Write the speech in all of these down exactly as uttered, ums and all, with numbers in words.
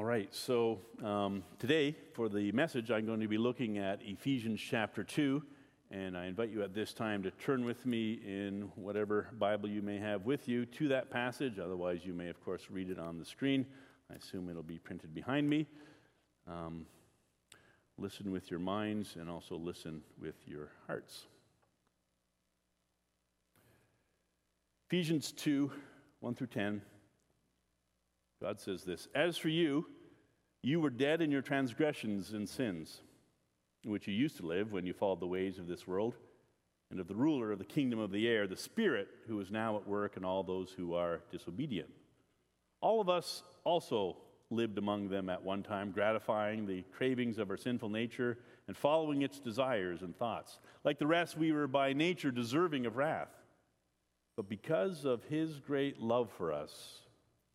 All right, so um, today for the message, I'm going to be looking at Ephesians chapter two, and I invite you at this time to turn with me in whatever Bible you may have with you to that passage. Otherwise, you may, of course, read it on the screen. I assume it'll be printed behind me. Um, listen with your minds and also listen with your hearts. Ephesians two, one through ten. God says this, "As for you, you were dead in your transgressions and sins, in which you used to live when you followed the ways of this world, and of the ruler of the kingdom of the air, the Spirit, who is now at work in all those who are disobedient. All of us also lived among them at one time, gratifying the cravings of our sinful nature and following its desires and thoughts. Like the rest, we were by nature deserving of wrath. But because of his great love for us,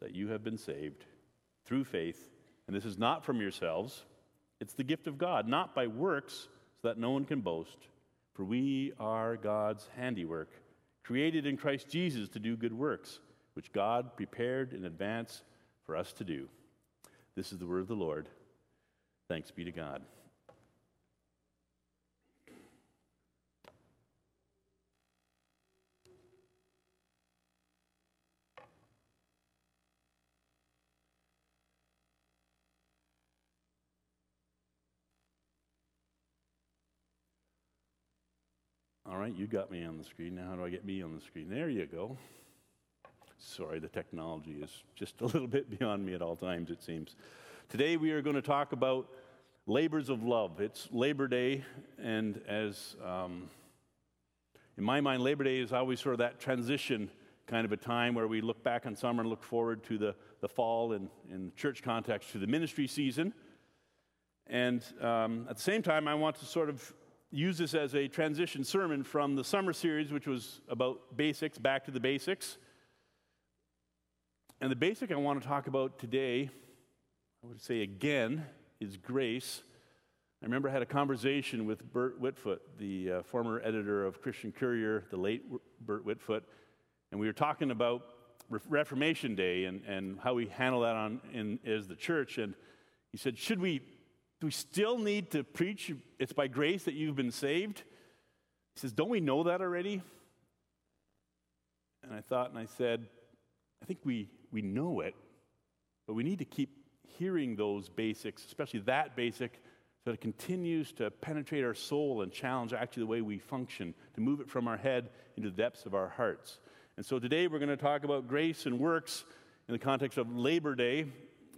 that you have been saved through faith, and this is not from yourselves, it's the gift of God, not by works, so that no one can boast. For we are God's handiwork, created in Christ Jesus to do good works, which God prepared in advance for us to do." This is the word of the Lord. Thanks be to God. All right, you got me on the screen. Now how do I get me on the screen? There you go. Sorry, the technology is just a little bit beyond me at all times, it seems. Today we are going to talk about labors of love. It's Labor Day, and as um, in my mind, Labor Day is always sort of that transition kind of a time where we look back on summer and look forward to the, the fall and in the church context to the ministry season. And um, at the same time, I want to sort of use this as a transition sermon from the summer series, which was about basics, back to the basics. And the basic I want to talk about today, I would say again, is grace. I remember I had a conversation with Bert Whitfoot, the uh, former editor of Christian Courier, the late Bert Whitfoot, and we were talking about Re- Reformation Day and, and how we handle that on in as the church. And he said, should we Do we still need to preach, it's by grace that you've been saved? He says, don't we know that already? And I thought and I said, I think we, we know it, but we need to keep hearing those basics, especially that basic, so that it continues to penetrate our soul and challenge actually the way we function, to move it from our head into the depths of our hearts. And so today we're going to talk about grace and works in the context of Labor Day,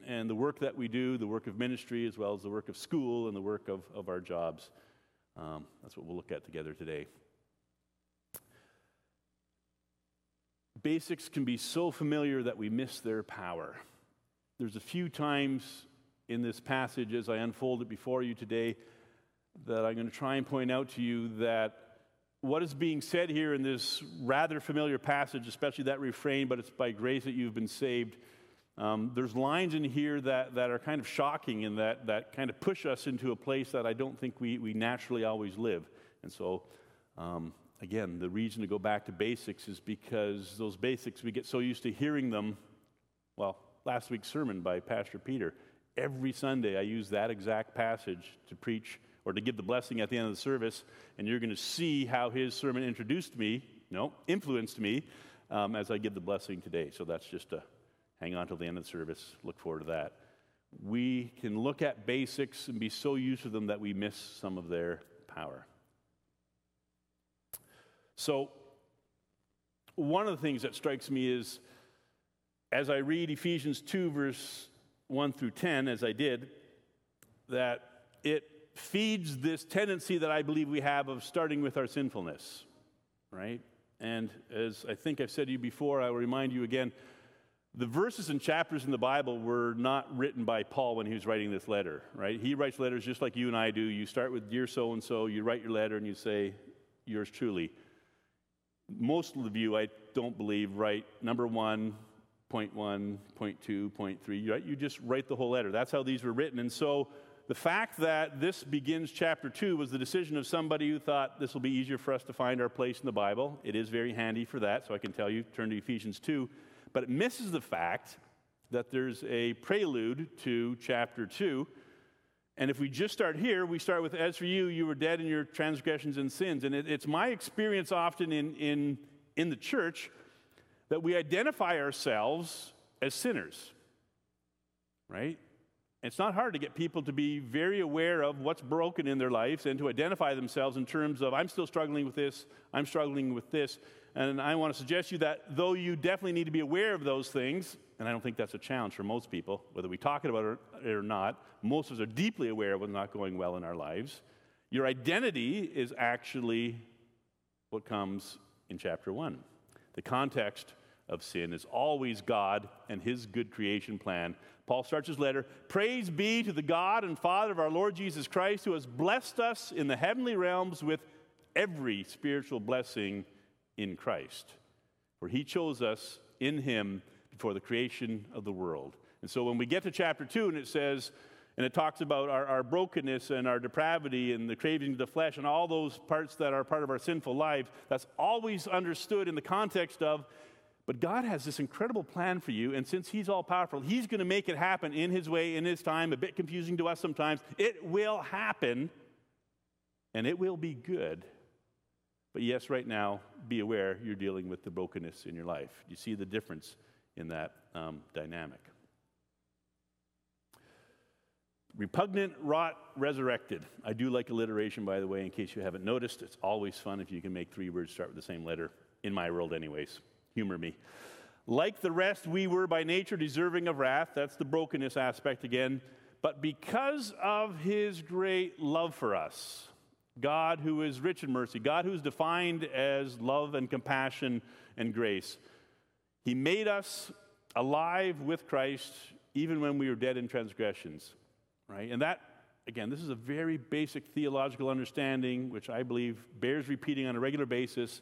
and the work that we do, the work of ministry, as well as the work of school and the work of, of our jobs. Um, that's what we'll look at together today. Basics can be so familiar that we miss their power. There's a few times in this passage, as I unfold it before you today, that I'm going to try and point out to you that what is being said here in this rather familiar passage, especially that refrain, but it's by grace that you've been saved. Um, there's lines in here that, that are kind of shocking and that, that kind of push us into a place that I don't think we, we naturally always live. And so, um, again, the reason to go back to basics is because those basics, we get so used to hearing them. Well, last week's sermon by Pastor Peter, every Sunday I use that exact passage to preach or to give the blessing at the end of the service, and you're going to see how his sermon introduced me, no, influenced me um, as I give the blessing today. So that's just a hang on till the end of the service. Look forward to that. We can look at basics and be so used to them that we miss some of their power. So one of the things that strikes me is, as I read Ephesians two, verse one through ten, as I did, that it feeds this tendency that I believe we have of starting with our sinfulness, right? And as I think I've said to you before, I will remind you again, The verses and chapters in the Bible were not written by Paul when he was writing this letter, right? He writes letters just like you and I do. You start with dear so-and-so, you write your letter, and you say, yours truly. Most of you, I don't believe, write number one, point one, point two, point three. Right? You just write the whole letter. That's how these were written. And so the fact that this begins chapter two was the decision of somebody who thought this will be easier for us to find our place in the Bible. It is very handy for that, so I can tell you, turn to Ephesians two. But it misses the fact that there's a prelude to chapter two. And if we just start here, we start with, as for you, you were dead in your transgressions and sins. And it, it's my experience often in, in, in the church that we identify ourselves as sinners, right? It's not hard to get people to be very aware of what's broken in their lives and to identify themselves in terms of, I'm still struggling with this, I'm struggling with this. And I want to suggest to you that though you definitely need to be aware of those things, and I don't think that's a challenge for most people, whether we talk about it or not, most of us are deeply aware of what's not going well in our lives. Your identity is actually what comes in chapter one. The context of sin is always God and his good creation plan. Paul starts his letter, praise be to the God and Father of our Lord Jesus Christ, who has blessed us in the heavenly realms with every spiritual blessing in Christ, for he chose us in him before the creation of the world. And so when we get to chapter two and it says, and it talks about our, our brokenness and our depravity and the craving of the flesh and all those parts that are part of our sinful lives, that's always understood in the context of, but God has this incredible plan for you, and since he's all-powerful, he's going to make it happen in his way, in his time, a bit confusing to us sometimes. It will happen, and it will be good. But yes, right now, be aware you're dealing with the brokenness in your life. You see the difference in that um, dynamic. Repugnant, wrought, resurrected. I do like alliteration, by the way, in case you haven't noticed. It's always fun if you can make three words start with the same letter, in my world anyways. Humor me. Like the rest, we were by nature deserving of wrath. That's the brokenness aspect again. But because of his great love for us, God who is rich in mercy, God who is defined as love and compassion and grace. He made us alive with Christ even when we were dead in transgressions, right? And that, again, this is a very basic theological understanding, which I believe bears repeating on a regular basis.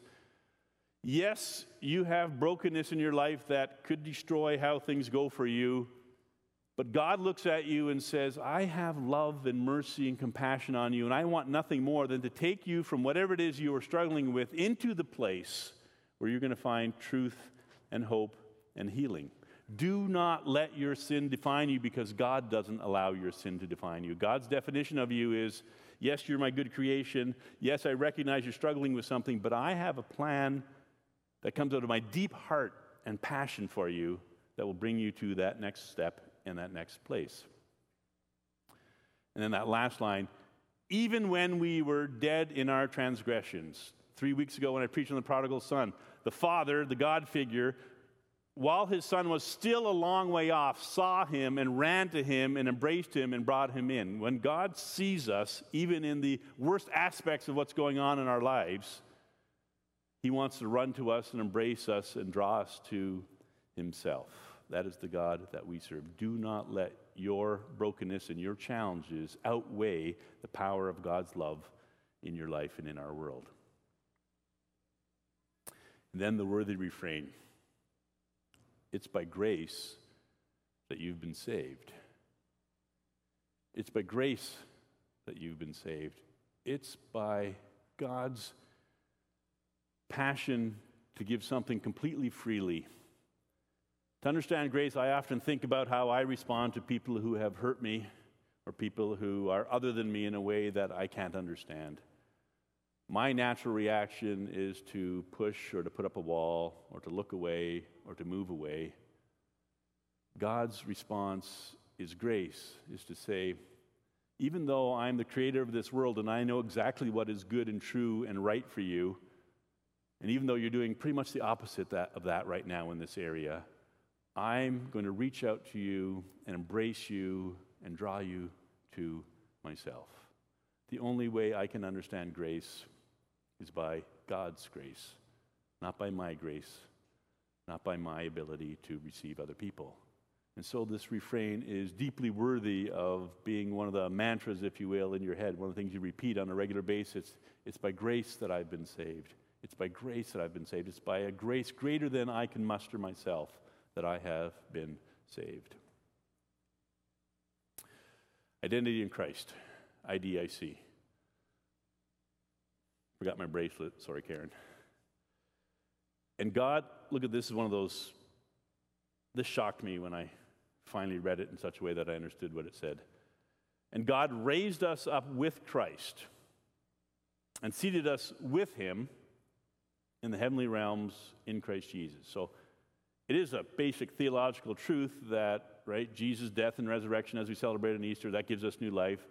Yes, you have brokenness in your life that could destroy how things go for you, but God looks at you and says, I have love and mercy and compassion on you, and I want nothing more than to take you from whatever it is you are struggling with into the place where you're going to find truth and hope and healing. Do not let your sin define you, because God doesn't allow your sin to define you. God's definition of you is, yes, you're my good creation. Yes, I recognize you're struggling with something, but I have a plan that comes out of my deep heart and passion for you that will bring you to that next step in that next place. And then that last line, even when we were dead in our transgressions. Three weeks ago when I preached on the prodigal son, the father, the God figure, while his son was still a long way off, saw him and ran to him and embraced him and brought him in. When God sees us, even in the worst aspects of what's going on in our lives, he wants to run to us and embrace us and draw us to himself. That is the God that we serve. Do not let your brokenness and your challenges outweigh the power of God's love in your life and in our world. And then the worthy refrain. It's by grace that you've been saved. It's by grace that you've been saved. It's by God's passion to give something completely freely. To understand grace, I often think about how I respond to people who have hurt me or people who are other than me in a way that I can't understand. My natural reaction is to push or to put up a wall or to look away or to move away. God's response is grace, is to say, even though I'm the creator of this world and I know exactly what is good and true and right for you, and even though you're doing pretty much the opposite that, of that right now in this area, I'm going to reach out to you and embrace you and draw you to myself. The only way I can understand grace is by God's grace, not by my grace, not by my ability to receive other people. And so this refrain is deeply worthy of being one of the mantras, if you will, in your head, one of the things you repeat on a regular basis. It's by grace that I've been saved. It's by grace that I've been saved. It's by a grace greater than I can muster myself that I have been saved. Identity in Christ, I D I C. Forgot my bracelet. Sorry, Karen. And God, look at this, is one of those, this shocked me when I finally read it in such a way that I understood what it said. And God raised us up with Christ and seated us with him in the heavenly realms in Christ Jesus. So it is a basic theological truth that, right, Jesus' death and resurrection as we celebrate on Easter, that gives us new life.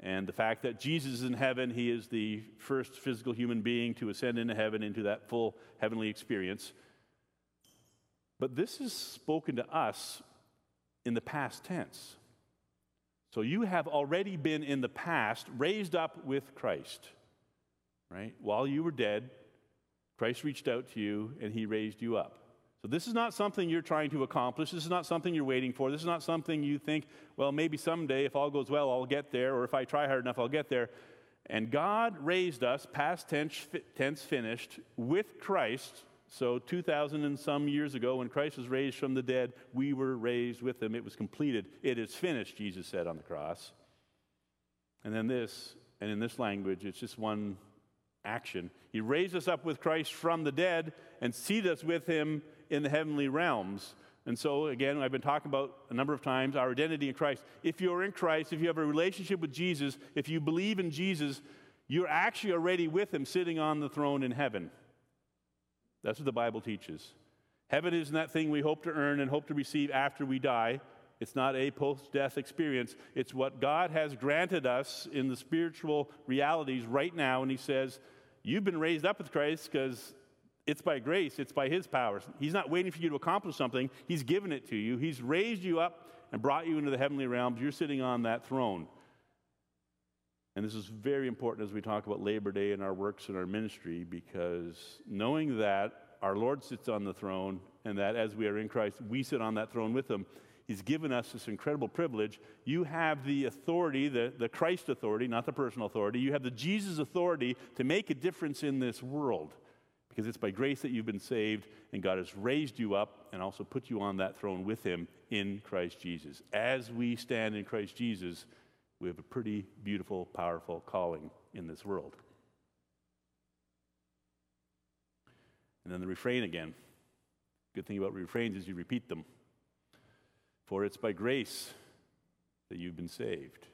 And the fact that Jesus is in heaven, he is the first physical human being to ascend into heaven, into that full heavenly experience. But this is spoken to us in the past tense. So you have already been in the past raised up with Christ, right? While you were dead, Christ reached out to you and he raised you up. So this is not something you're trying to accomplish. This is not something you're waiting for. This is not something you think, well, maybe someday if all goes well, I'll get there, or if I try hard enough, I'll get there. And God raised us, past tense, tense finished, with Christ. So two thousand and some years ago, when Christ was raised from the dead, we were raised with him. It was completed. It is finished, Jesus said on the cross. And then this, and in this language, it's just one action. He raised us up with Christ from the dead and seated us with him in the heavenly realms. And so, again, I've been talking about a number of times, our identity in Christ. If you're in Christ, if you have a relationship with Jesus, if you believe in Jesus, you're actually already with him sitting on the throne in heaven. That's what the Bible teaches. Heaven isn't that thing we hope to earn and hope to receive after we die. It's not a post-death experience. It's what God has granted us in the spiritual realities right now. And he says, you've been raised up with Christ because it's by grace. It's by his powers. He's not waiting for you to accomplish something. He's given it to you. He's raised you up and brought you into the heavenly realms. You're sitting on that throne. And this is very important as we talk about Labor Day and our works and our ministry, because knowing that our Lord sits on the throne and that as we are in Christ, we sit on that throne with him, he's given us this incredible privilege. You have the authority, the, the Christ authority, not the personal authority. You have the Jesus authority to make a difference in this world, because it's by grace that you've been saved, and God has raised you up and also put you on that throne with him in Christ Jesus. As we stand in Christ Jesus, we have a pretty beautiful, powerful calling in this world. And then the refrain again. Good thing about refrains is you repeat them. For it's by grace that you've been saved.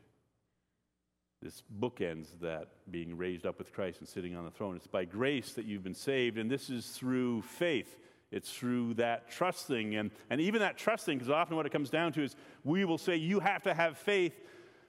This bookends that being raised up with Christ and sitting on the throne. It's by grace that you've been saved, and this is through faith. It's through that trusting, and, and even that trusting, because often what it comes down to is we will say you have to have faith,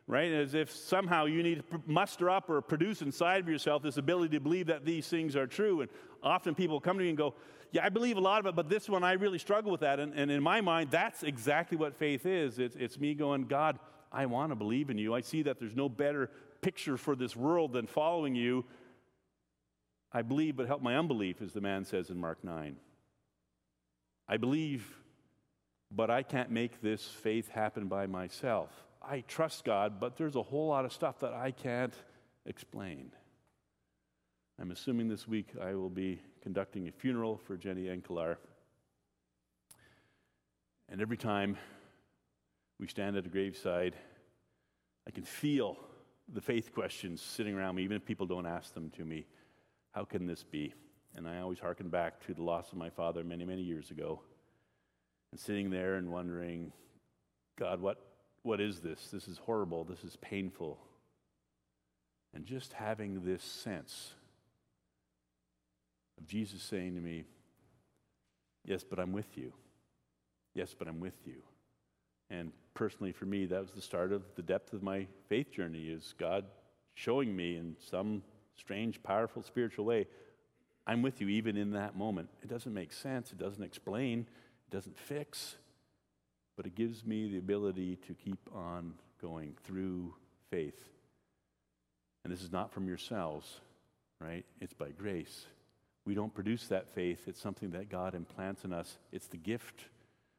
right? As if somehow you need to muster up or produce inside of yourself this ability to believe that these things are true. And often people come to me and go, yeah, I believe a lot of it, but this one, I really struggle with that. And, and in my mind, that's exactly what faith is. It's, it's me going, God, I want to believe in you. I see that there's no better picture for this world than following you. I believe, but help my unbelief, as the man says in Mark nine. I believe, but I can't make this faith happen by myself. I trust God, but there's a whole lot of stuff that I can't explain. I'm assuming this week I will be conducting a funeral for Jenny Enkilar. And every time we stand at a graveside, I can feel the faith questions sitting around me, even if people don't ask them to me. How can this be? And I always hearken back to the loss of my father many, many years ago. And sitting there and wondering, God, what? What is this? This is horrible. This is painful. And just having this sense of Jesus saying to me, yes, but I'm with you. Yes, but I'm with you. And personally for me, that was the start of the depth of my faith journey, is God showing me in some strange, powerful, spiritual way, I'm with you even in that moment. It doesn't make sense. It doesn't explain. It doesn't fix. But it gives me the ability to keep on going through faith. And this is not from yourselves, right? It's by grace. We don't produce that faith. It's something that God implants in us. It's the gift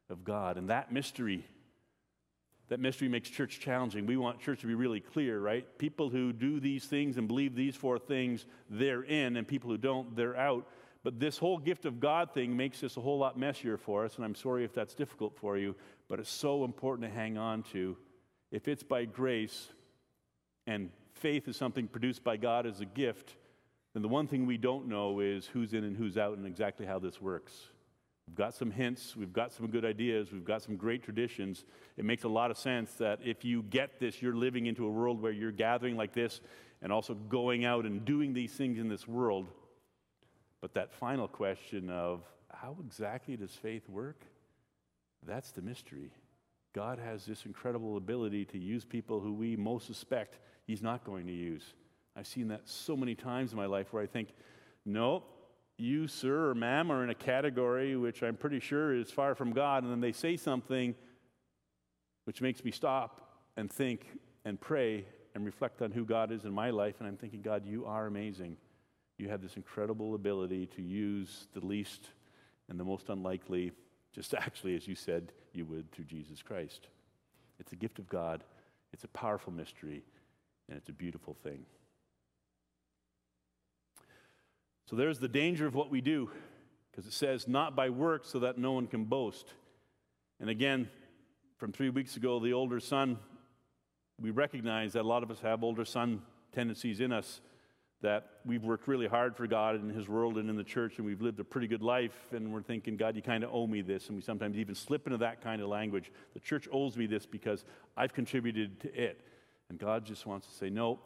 of God. And that mystery, that mystery makes church challenging. We want church to be really clear, right? People who do these things and believe these four things, they're in, and people who don't, they're out. But this whole gift of God thing makes this a whole lot messier for us, and I'm sorry if that's difficult for you, but it's so important to hang on to. If it's by grace and faith is something produced by God as a gift, then the one thing we don't know is who's in and who's out and exactly how this works. We've got some hints. We've got some good ideas. We've got some great traditions. It makes a lot of sense that if you get this, you're living into a world where you're gathering like this and also going out and doing these things in this world. But that final question of how exactly does faith work? That's the mystery. God has this incredible ability to use people who we most suspect he's not going to use. I've seen that so many times in my life where I think, no, you, sir or ma'am, are in a category which I'm pretty sure is far from God. And then they say something which makes me stop and think and pray and reflect on who God is in my life. And I'm thinking, God, you are amazing. You have this incredible ability to use the least and the most unlikely, just actually, as you said, you would through Jesus Christ. It's a gift of God. It's a powerful mystery, and it's a beautiful thing. So there's the danger of what we do, because it says, not by works so that no one can boast. And again, from three weeks ago, the older son, we recognize that a lot of us have older son tendencies in us, that we've worked really hard for God and his world and in the church, and we've lived a pretty good life, and we're thinking, God, you kind of owe me this, and we sometimes even slip into that kind of language. The church owes me this because I've contributed to it. And God just wants to say, no,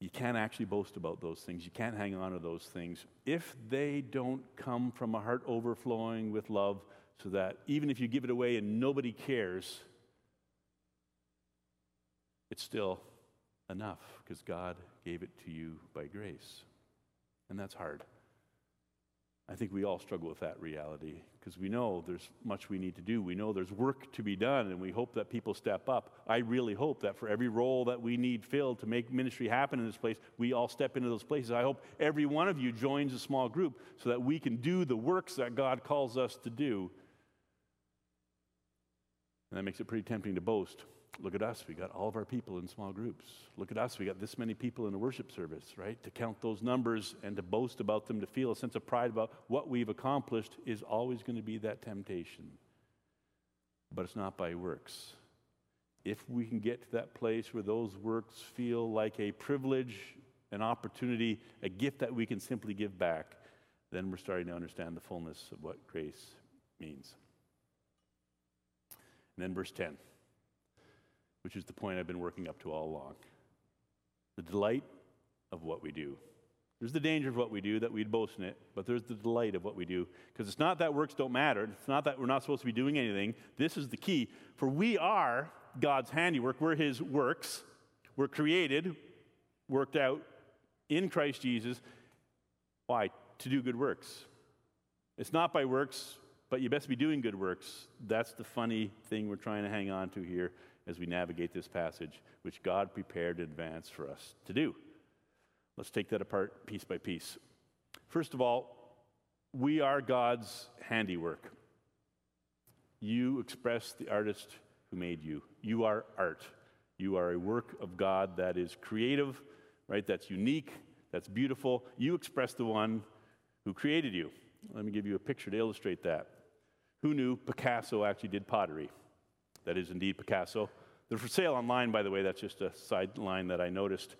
you can't actually boast about those things. You can't hang on to those things if they don't come from a heart overflowing with love, so that even if you give it away and nobody cares, it's still enough because God gave it to you by grace. And that's hard. I think we all struggle with that reality because we know there's much we need to do. We know there's work to be done, and we hope that people step up. I really hope that for every role that we need filled to make ministry happen in this place, we all step into those places. I hope every one of you joins a small group so that we can do the works that God calls us to do. And that makes it pretty tempting to boast. Look at us, we got all of our people in small groups. Look at us, we got this many people in a worship service, right? To count those numbers and to boast about them, to feel a sense of pride about what we've accomplished is always going to be that temptation. But it's not by works. If we can get to that place where those works feel like a privilege, an opportunity, a gift that we can simply give back, then we're starting to understand the fullness of what grace means. And then verse ten. Which is the point I've been working up to all along. The delight of what we do. There's the danger of what we do, that we'd boast in it, but there's the delight of what we do. Because it's not that works don't matter. It's not that we're not supposed to be doing anything. This is the key. For we are God's handiwork. We're his works. We're created, worked out in Christ Jesus. Why? To do good works. It's not by works, but you best be doing good works. That's the funny thing we're trying to hang on to here as we navigate this passage, which God prepared in advance for us to do. Let's take that apart piece by piece. First of all, we are God's handiwork. You express the artist who made you. You are art. You are a work of God that is creative, right? That's unique, that's beautiful. You express the one who created you. Let me give you a picture to illustrate that. Who knew Picasso actually did pottery? That is indeed Picasso. They're for sale online, by the way. That's just a sideline that I noticed.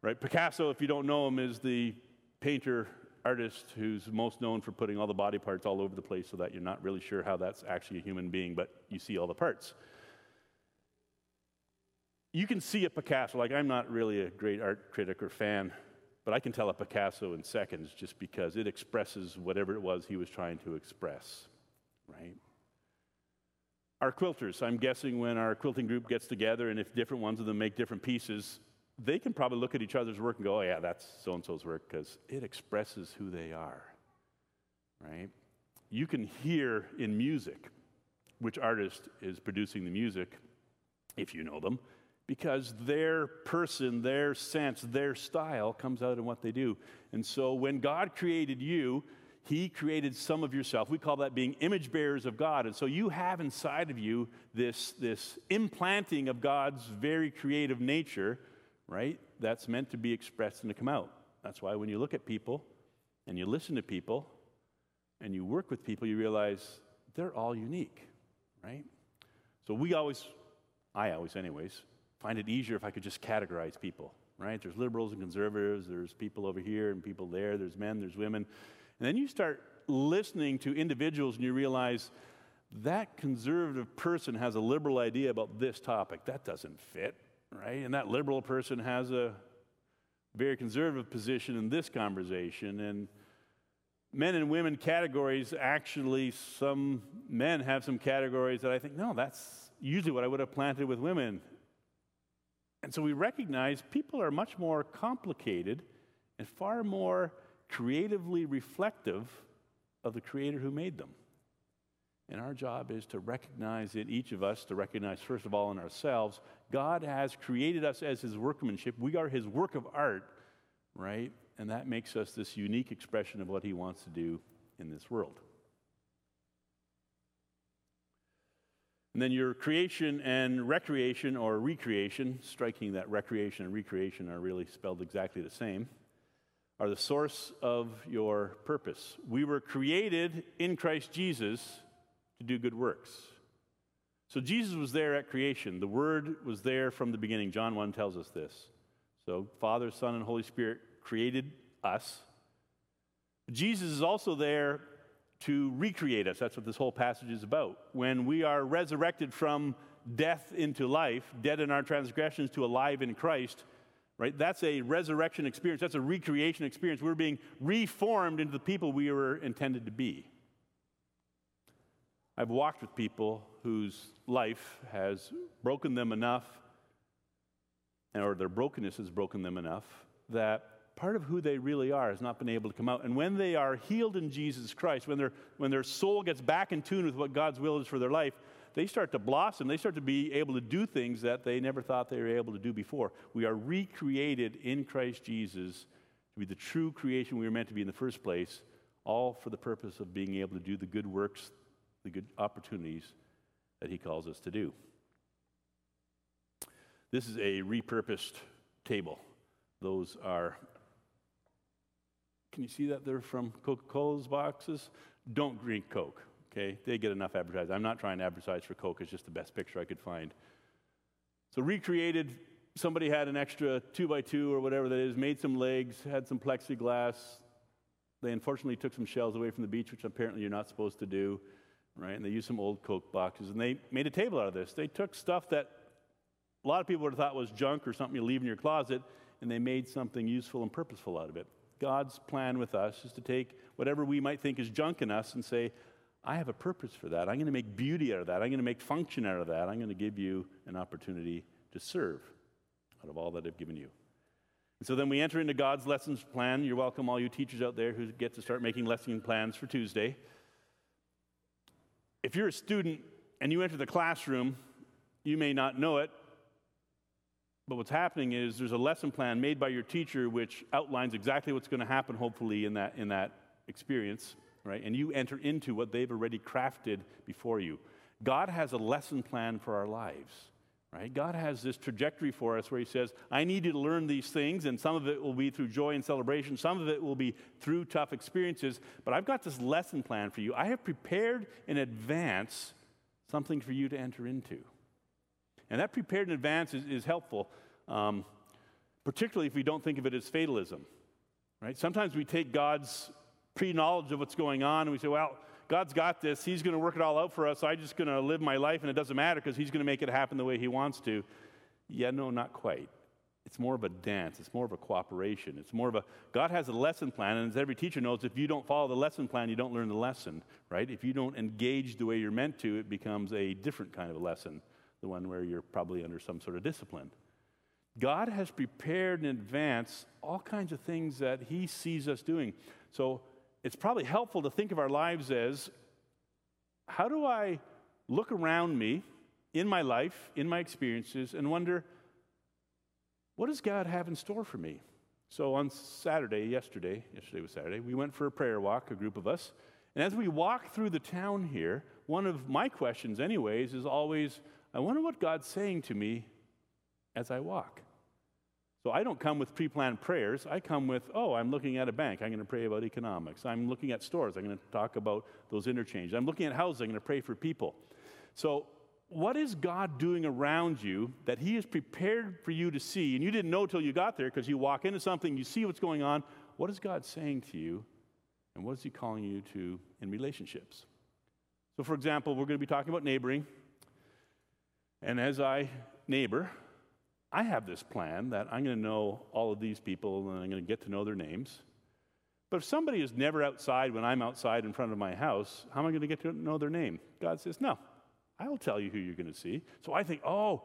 Right? Picasso, if you don't know him, is the painter, artist who's most known for putting all the body parts all over the place so that you're not really sure how that's actually a human being, but you see all the parts. You can see a Picasso. Like, I'm not really a great art critic or fan, but I can tell a Picasso in seconds just because it expresses whatever it was he was trying to express. Right? Our quilters, I'm guessing when our quilting group gets together, and if different ones of them make different pieces, they can probably look at each other's work and go, oh yeah, that's so-and-so's work, because it expresses who they are, right? You can hear in music which artist is producing the music, if you know them, because their person, their sense, their style comes out in what they do. And so when God created you, He created some of yourself. We call that being image bearers of God. And so you have inside of you this, this implanting of God's very creative nature, right? That's meant to be expressed and to come out. That's why when you look at people and you listen to people and you work with people, you realize they're all unique, right? So we always, I always anyways, find it easier if I could just categorize people, right? There's liberals and conservatives, there's people over here and people there, there's men, there's women. And then you start listening to individuals and you realize that conservative person has a liberal idea about this topic. That doesn't fit, right? And that liberal person has a very conservative position in this conversation. And men and women categories, actually some men have some categories that I think, no, that's usually what I would have planted with women. And so we recognize people are much more complicated and far more creatively reflective of the Creator who made them. And our job is to recognize in each of us, to recognize first of all in ourselves, God has created us as His workmanship. We are His work of art, right? And that makes us this unique expression of what He wants to do in this world. And then your creation and recreation or recreation, striking that recreation and recreation are really spelled exactly the same, are the source of your purpose. We were created in Christ Jesus to do good works. So Jesus was there at creation. The Word was there from the beginning. John one tells us this. So Father, Son, and Holy Spirit created us. Jesus is also there to recreate us. That's what this whole passage is about. When we are resurrected from death into life, dead in our transgressions to alive in Christ, right? That's a resurrection experience. That's a recreation experience. We're being reformed into the people we were intended to be. I've walked with people whose life has broken them enough, or their brokenness has broken them enough, that part of who they really are has not been able to come out. And when they are healed in Jesus Christ, when their when their soul gets back in tune with what God's will is for their life, they start to blossom. They start to be able to do things that they never thought they were able to do before. We are recreated in Christ Jesus to be the true creation we were meant to be in the first place, all for the purpose of being able to do the good works, the good opportunities that He calls us to do. This is a repurposed table. Those are, can you see that they're from Coca-Cola's boxes? Don't drink Coke. Okay, they get enough advertising. I'm not trying to advertise for Coke. It's just the best picture I could find. So recreated, somebody had an extra two by two or whatever that is, made some legs, had some plexiglass. They unfortunately took some shells away from the beach, which apparently you're not supposed to do, right? And they used some old Coke boxes, and they made a table out of this. They took stuff that a lot of people would have thought was junk or something you leave in your closet, and they made something useful and purposeful out of it. God's plan with us is to take whatever we might think is junk in us and say, I have a purpose for that. I'm going to make beauty out of that. I'm going to make function out of that. I'm going to give you an opportunity to serve out of all that I've given you. And so then we enter into God's lessons plan. You're welcome, all you teachers out there who get to start making lesson plans for Tuesday. If you're a student and you enter the classroom, you may not know it, but what's happening is there's a lesson plan made by your teacher which outlines exactly what's going to happen, hopefully, in that, in that experience. Right? And you enter into what they've already crafted before you. God has a lesson plan for our lives, right? God has this trajectory for us where He says, I need you to learn these things, and some of it will be through joy and celebration. Some of it will be through tough experiences, but I've got this lesson plan for you. I have prepared in advance something for you to enter into. And that prepared in advance is, is helpful, um, particularly if we don't think of it as fatalism, right? Sometimes we take God's pre-knowledge of what's going on, and we say, well, God's got this. He's going to work it all out for us. I'm just going to live my life, and it doesn't matter because He's going to make it happen the way He wants to. Yeah, no, not quite. It's more of a dance. It's more of a cooperation. It's more of a, God has a lesson plan, and as every teacher knows, if you don't follow the lesson plan, you don't learn the lesson, right? If you don't engage the way you're meant to, it becomes a different kind of a lesson, the one where you're probably under some sort of discipline. God has prepared in advance all kinds of things that He sees us doing. So it's probably helpful to think of our lives as, how do I look around me in my life, in my experiences, and wonder, what does God have in store for me? So on Saturday, yesterday, yesterday was Saturday, we went for a prayer walk, a group of us. And as we walk through the town here, one of my questions anyways is always, I wonder what God's saying to me as I walk. So I don't come with pre-planned prayers. I come with, oh, I'm looking at a bank. I'm going to pray about economics. I'm looking at stores. I'm going to talk about those interchanges. I'm looking at houses. I'm going to pray for people. So what is God doing around you that he is prepared for you to see? And you didn't know till you got there because you walk into something, you see what's going on. What is God saying to you? And what is he calling you to in relationships? So for example, we're going to be talking about neighboring. And as I neighbor, I have this plan that I'm going to know all of these people and I'm going to get to know their names. But if somebody is never outside when I'm outside in front of my house, how am I going to get to know their name? God says, no, I'll tell you who you're going to see. So I think, oh,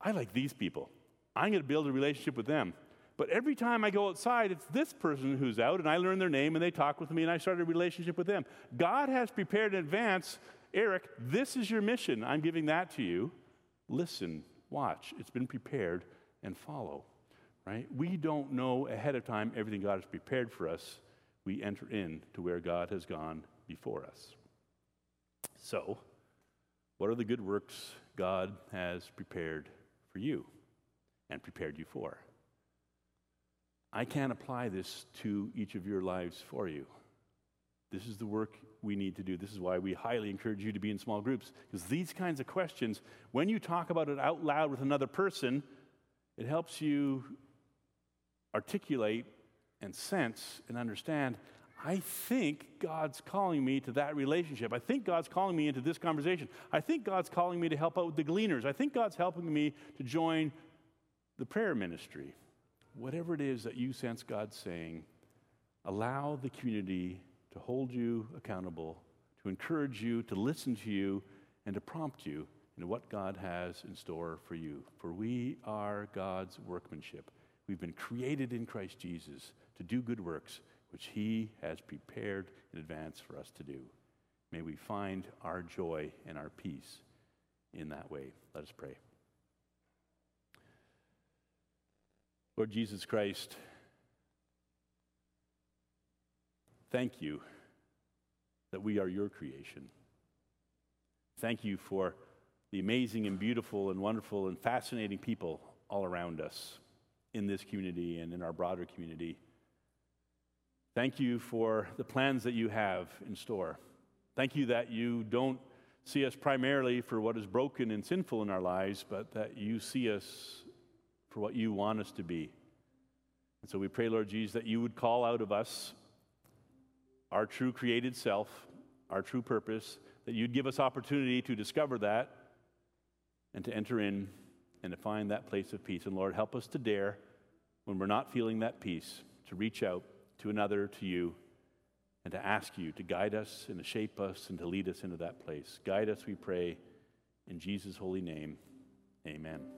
I like these people. I'm going to build a relationship with them. But every time I go outside, it's this person who's out and I learn their name and they talk with me and I start a relationship with them. God has prepared in advance, Eric, this is your mission. I'm giving that to you. Listen. Watch, it's been prepared, and follow, right? We don't know ahead of time everything God has prepared for us. We enter in to where God has gone before us. So, what are the good works God has prepared for you and prepared you for? I can't apply this to each of your lives for you. This is the work we need to do. This is why we highly encourage you to be in small groups, because these kinds of questions, when you talk about it out loud with another person, it helps you articulate and sense and understand, I think God's calling me to that relationship. I think God's calling me into this conversation. I think God's calling me to help out with the gleaners. I think God's helping me to join the prayer ministry. Whatever it is that you sense God saying, allow the community to hold you accountable, to encourage you, to listen to you, and to prompt you into what God has in store for you. For we are God's workmanship. We've been created in Christ Jesus to do good works, which he has prepared in advance for us to do. May we find our joy and our peace in that way. Let us pray. Lord Jesus Christ, thank you that we are your creation. Thank you for the amazing and beautiful and wonderful and fascinating people all around us in this community and in our broader community. Thank you for the plans that you have in store. Thank you that you don't see us primarily for what is broken and sinful in our lives, but that you see us for what you want us to be. And so we pray, Lord Jesus, that you would call out of us our true created self, our true purpose, that you'd give us opportunity to discover that and to enter in and to find that place of peace. And Lord, help us to dare, when we're not feeling that peace, to reach out to another, to you, and to ask you to guide us and to shape us and to lead us into that place. Guide us, we pray, in Jesus' holy name. Amen.